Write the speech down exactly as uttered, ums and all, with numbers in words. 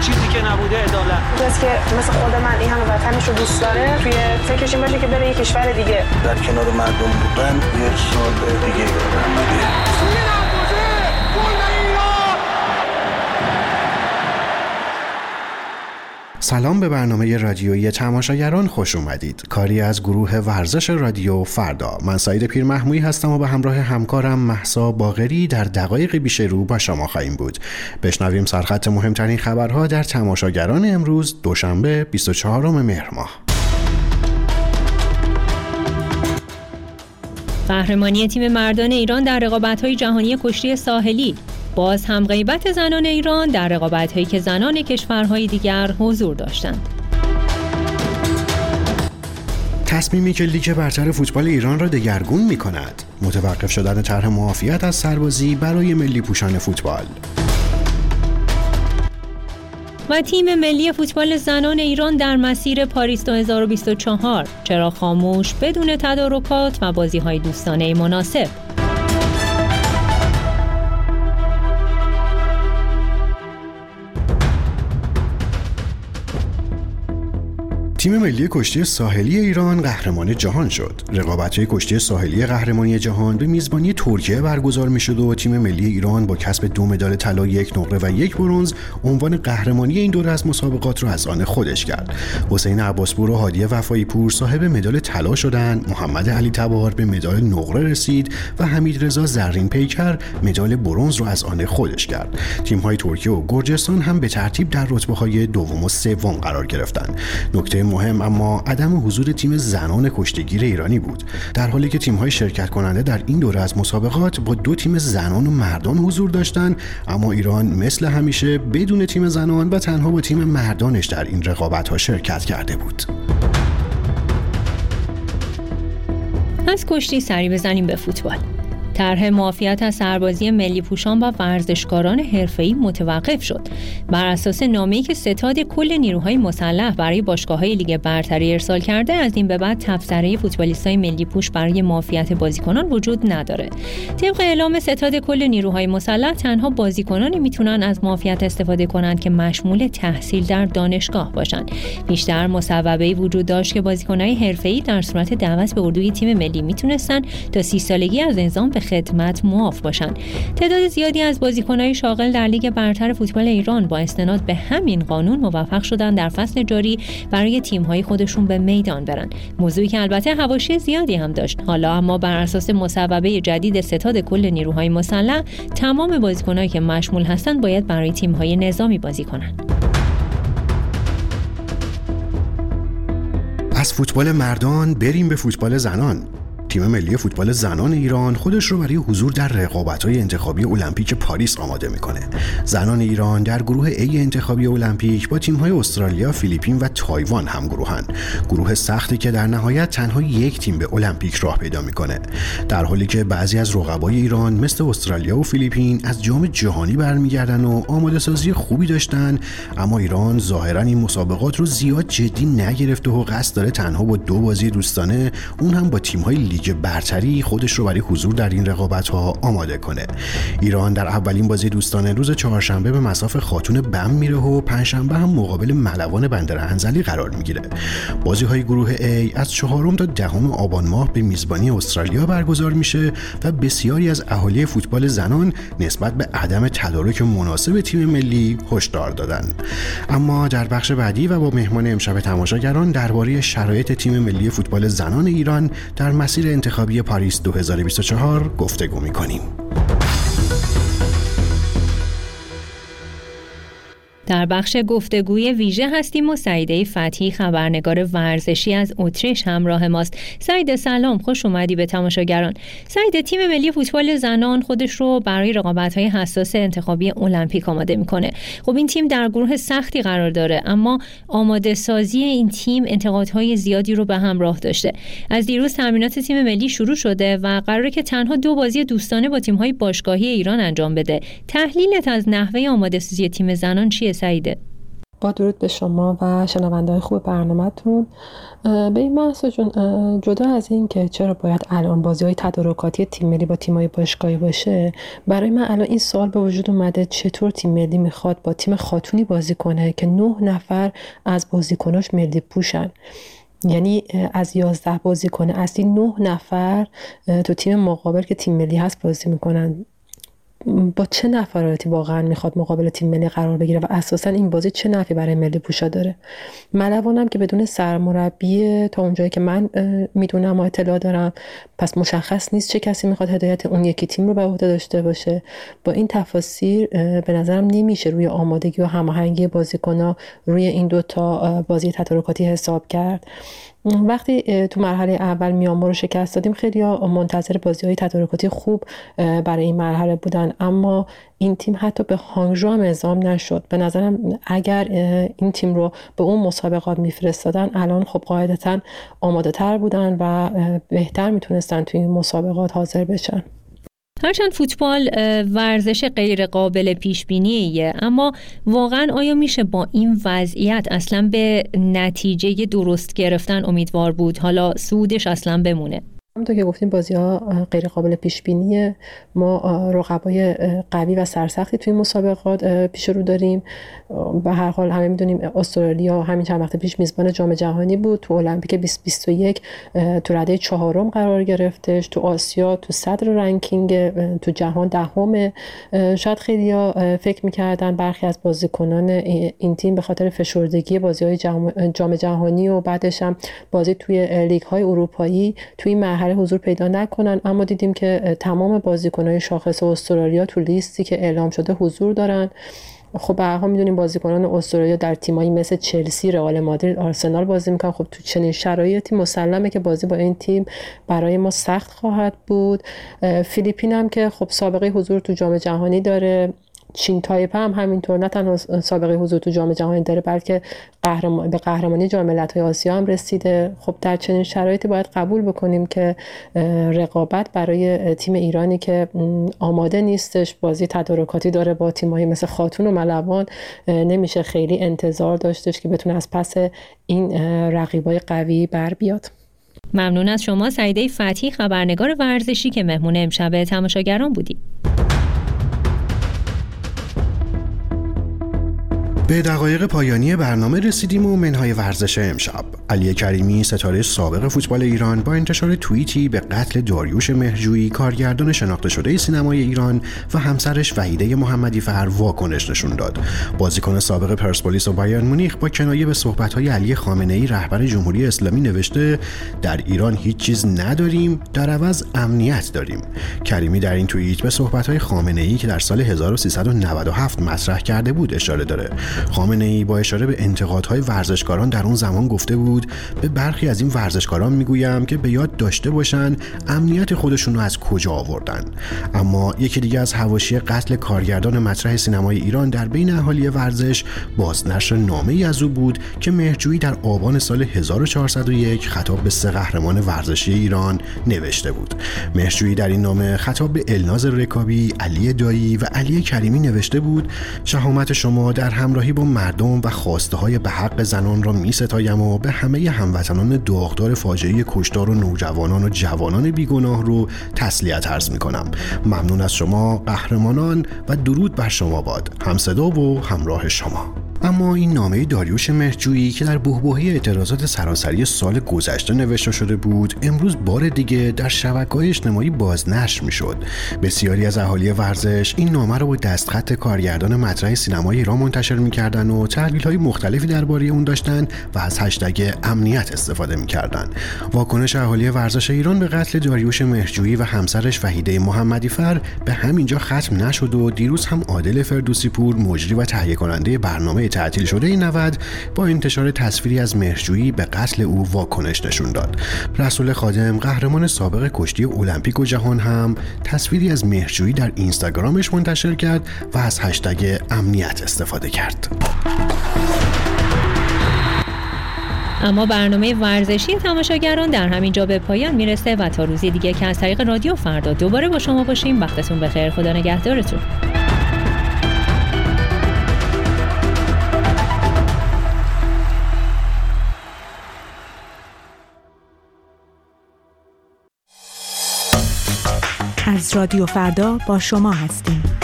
چیزی که نبوده عدالت. کسی که مثل خود من این همه وطنش رو دوست داره توی فکرش این باشه که بره یک کشور دیگه. در کنار مردم بودن یک سال دیگه. سلام به برنامه رادیویی تماشاگران خوش اومدید. کاری از گروه ورزش رادیو فردا. من سایده پیرمحمودی هستم و به همراه همکارم محسا باقری در دقایق بیش رو با شما خواهیم بود. بشنویم سرخط مهمترین خبرها در تماشاگران امروز دوشنبه بیست و چهارم مهر ماه. قهرمانی تیم مردان ایران در رقابت‌های جهانی کشتی ساحلی. باز هم غیبت زنان ایران در رقابت‌هایی که زنان کشورهای دیگر حضور داشتند. تصمیمی که لیگ برتر فوتبال ایران را دگرگون می‌کند. متوقف شدن طرح معافیت از سربازی برای ملی پوشان فوتبال. و تیم ملی فوتبال زنان ایران در مسیر پاریس دو هزار و بیست و چهار چرا خاموش بدون تدارکات و بازی‌های دوستانه مناسب. تیم ملی کشتی ساحلی ایران قهرمان جهان شد. رقابت‌های کشتی ساحلی قهرمانی جهان به میزبانی ترکیه برگزار می‌شد و تیم ملی ایران با کسب دو مدال طلا، یک نقره و یک برنز عنوان قهرمانی این دوره از مسابقات را از آن خودش کرد. حسین عباسپور و هادی وفایی پور صاحب مدال طلا شدند. محمدعلی تابار به مدال نقره رسید و حمید رضا زرین پیکر مدال برنز را از آن خودش کرد. تیم‌های ترکیه و گرجستان هم به ترتیب در رتبه‌های دوم و سوم قرار گرفتند. نکته مهم اما عدم حضور تیم زنان کشتیگیر ایرانی بود، در حالی که تیم‌های شرکت کننده در این دوره از مسابقات با دو تیم زنان و مردان حضور داشتند، اما ایران مثل همیشه بدون تیم زنان و تنها با تیم مردانش در این رقابت‌ها شرکت کرده بود. از کشتی سری بزنیم به فوتبال. طرح معافیت از سربازی ملی پوشان و ورزشکاران حرفه‌ای متوقف شد. بر اساس نامه‌ای که ستاد کل نیروهای مسلح برای باشگاه‌های لیگ برتری ارسال کرده، از این به بعد تفسیرهای فوتبالیست‌های ملی پوش برای معافیت بازیکنان وجود نداره. طبق اعلام ستاد کل نیروهای مسلح، تنها بازیکنانی میتونن از معافیت استفاده کنند که مشمول تحصیل در دانشگاه باشند. بیشتر مصوبه‌ای وجود داشت که بازیکن‌های حرفه‌ای در صورت دعوت به اردوی تیم ملی میتونستن تا سی سالگی از انضمام به خدمت معاف باشند. تعداد زیادی از بازیکنان شاغل در لیگ برتر فوتبال ایران با استناد به همین قانون موفق شدن در فصل جاری برای تیم‌های خودشون به میدان برن. موضوعی که البته حواشی زیادی هم داشت. حالا اما بر اساس مصوبه جدید ستاد کل نیروهای مسلح، تمام بازیکنایی که مشمول هستند باید برای تیم‌های نظامی بازی کنند. از فوتبال مردان بریم به فوتبال زنان. تیم ملی فوتبال زنان ایران خودش رو برای حضور در رقابت‌های انتخابی المپیک پاریس آماده می‌کنه. زنان ایران در گروه ای انتخابی المپیک با تیم‌های استرالیا، فیلیپین و تایوان همگروهند. گروه سختی که در نهایت تنها یک تیم به المپیک راه پیدا می‌کنه. در حالی که بعضی از رقبای ایران مثل استرالیا و فیلیپین از جام جهانی برمیگردن و آماده‌سازی خوبی داشتن، اما ایران ظاهراً این مسابقات رو زیاد جدی نگرفته و قصد داره تنها با دو بازی دوستانه، اون هم با تیم‌های که برتری، خودش رو برای حضور در این رقابت‌ها آماده کنه. ایران در اولین بازی دوستانه روز چهارشنبه به مصاف خاتون بم میره و پنجشنبه هم مقابل ملوان بندرحنظلی قرار میگیره. بازی‌های گروه A از چهارم تا دهم آبان ماه به میزبانی استرالیا برگزار میشه و بسیاری از اهالی فوتبال زنان نسبت به عدم تدارک مناسب تیم ملی هشدار دادن. اما در بخش بعدی و با مهمان امشب تماشاگران درباره شرایط تیم ملی فوتبال زنان ایران در مسیر انتخابی پاریس دو هزار و بیست و چهار گفتگو می‌کنیم. در بخش گفتگوی ویژه هستیم و سعیده فتحی خبرنگار ورزشی از اتریش همراه ماست. سعیده سلام، خوش اومدی به تماشاگران. سعیده، تیم ملی فوتبال زنان خودش رو برای رقابت‌های حساس انتخابی المپیک آماده می‌کنه. خب این تیم در گروه سختی قرار داره، اما آماده سازی این تیم انتقادهای زیادی رو به همراه داشته. از دیروز تمرینات تیم ملی شروع شده و قراره که تنها دو بازی دوستانه با تیم‌های باشگاهی ایران انجام بده. تحلیلت از نحوه آماده‌سازی تیم زنان چیه سعیده؟ با درود به شما و شنونده‌های خوب برنامه‌تون. به این محسا جون، جدا از این که چرا باید الان بازی‌های تدارکاتی تیم ملی با تیم‌های باشگاهی باشه، برای من الان این سوال به وجود اومده چطور تیم ملی میخواد با تیم خاتونی بازی کنه که نه نفر از بازیکناش ملی پوشن؟ یعنی از یازده بازیکن اصلی نه نفر تو تیم مقابل که تیم ملی هست بازی میکنن. با چه نفراتی واقعا میخواد مقابل تیم ملی قرار بگیره و اساسا این بازی چه نفعی برای ملی پوشا داره؟ ملوانم که بدون سرمربی، تا اونجایی که من میدونم و اطلاع دارم، پس مشخص نیست چه کسی میخواد هدایت اون یکی تیم رو به عهده داشته باشه. با این تفاصیل به نظرم نمیشه روی آمادگی و هماهنگی بازیکن‌ها روی این دو تا بازی تدارکاتی حساب کرد. وقتی تو مرحله اول میانمار رو شکست دادیم، خیلی منتظر بازی‌های تدارکاتی خوب برای این مرحله بودن، اما این تیم حتی به هانگژو هم اعزام نشد. به نظرم اگر این تیم رو به اون مسابقات میفرستادن الان خب قاعدتاً آماده تر بودن و بهتر میتونستن توی این مسابقات حاضر بشن. هرچند فوتبال ورزش غیر قابل پیش بینیه، اما واقعا آیا میشه با این وضعیت اصلا به نتیجه درست گرفتن امیدوار بود؟ حالا سودش اصلا بمونه. همونطور که گفتیم بازی‌ها غیر قابل پیش‌بینیه. ما رقبای قوی و سرسختی توی مسابقات پیش رو داریم. به هر حال همه می‌دونیم استرالیا همین چند وقت پیش میزبان جام جهانی بود، تو المپیک بیست بیست و یک تو رده چهارم قرار گرفتش، تو آسیا تو صدر رنکینگ، تو جهان دهم. شاید خیلی‌ها فکر می‌کردن برخی از بازیکنان این تیم به خاطر فشردگی بازی‌های جام جهانی و بعدش هم بازی توی لیگ‌های اروپایی توی هر حضور پیدا نکنن، اما دیدیم که تمام بازیکن‌های شاخص استرالیا تو لیستی که اعلام شده حضور دارن. خب به هر حال می‌دونیم بازیکنان استرالیا در تیمایی مثل چلسی، رئال مادرید، آرسنال بازی می‌کنن. خب تو چنین شرایطی مسلمه که بازی با این تیم برای ما سخت خواهد بود. فیلیپین هم که خب سابقه حضور تو جام جهانی داره، چین تایپه هم همینطور نه تنها سابقه حضور تو جام جهانی داره بلکه قهرمان به قهرمانی جام ملت‌های آسیا هم رسیده. خب در چنین شرایطی باید قبول بکنیم که رقابت برای تیم ایرانی که آماده نیستش، بازی تدارکاتی داره با تیمایی مثل خاتون و ملوان، نمیشه خیلی انتظار داشتش که بتونه از پس این رقیبای قوی بر بیاد. ممنون از شما سعیده فتحی، خبرنگار ورزشی که مهمون امشب تماشاگران بودی. به دقایق پایانی برنامه رسیدیم و منهای ورزش امشب. علی کریمی، ستاره سابق فوتبال ایران، با انتشار توییتی به قتل داریوش مهرجویی، کارگردان شناخته شده سینمای ایران، و همسرش وحیده محمدی فهر واکنش نشون داد. بازیکن سابق پرسپولیس و بایرن مونیخ با کنایه به صحبت‌های علی خامنه‌ای رهبر جمهوری اسلامی نوشته: در ایران هیچ چیز نداریم، در عوض امنیت داریم. کریمی در این توییت به صحبت‌های خامنه‌ای که در سال هزار و سیصد و نود و هفت مطرح کرده بود اشاره داره. خامنه‌ای با اشاره به انتقادهای ورزشکاران در اون زمان گفته بود: به برخی از این ورزشکاران میگویم که به یاد داشته باشن امنیت خودشون رو از کجا آوردن. اما یکی دیگه از حواشی قتل کارگردان مطرح سینمای ایران در بین اهالی ورزش، بازنشر نامه‌ای از او بود که مهرجویی در آبان سال هزار و چهارصد و یک خطاب به سه قهرمان ورزشی ایران نوشته بود. مهرجویی در این نامه خطاب به الناز رکابی، علی دایی و علی کریمی نوشته بود: شهامت شما در همراهی با مردم و خواسته‌های به حق زنان را می‌ستایم و به همه هموطنان داغدار فاجعه کشتار و نوجوانان و جوانان بیگناه رو تسلیت عرض می‌کنم. ممنون از شما قهرمانان و درود بر شما باد، همصدا و همراه شما. اما این نامه داریوش مهرجویی که در بحبوحه اعتراضات سراسری سال گذشته نوشته شده بود، امروز بار دیگه در شبکه‌های اجتماعی بازنشر می‌شد. بسیاری از اهالی ورزش این نامه رو با دستخط کارگردان مطرح سینمای ایران منتشر می‌کردن و تحلیل‌های مختلفی درباره اون داشتن و از هشتگ امنیت استفاده می‌کردن. واکنش اهالی ورزش ایران به قتل داریوش مهرجویی و همسرش وحیده محمدی فر به همین جا ختم نشد و دیروز هم عادل فردوسی پور، مجری و تهیه کننده برنامه تعطیل شده این نود، با انتشار تصویری از مهرجویی به قتل او واکنش نشون داد. رسول خادم، قهرمان سابق کشتی المپیک و جهان، هم تصویری از مهرجویی در اینستاگرامش منتشر کرد و از هشتگ امنیت استفاده کرد. اما برنامه ورزشی تماشاگران در همین جا به پایان میرسه و تا روزی دیگه که از طریق رادیو فردا دوباره با شما باشیم، وقتتون بخیر. خدا نگهدارتون. از رادیو فردا با شما هستیم.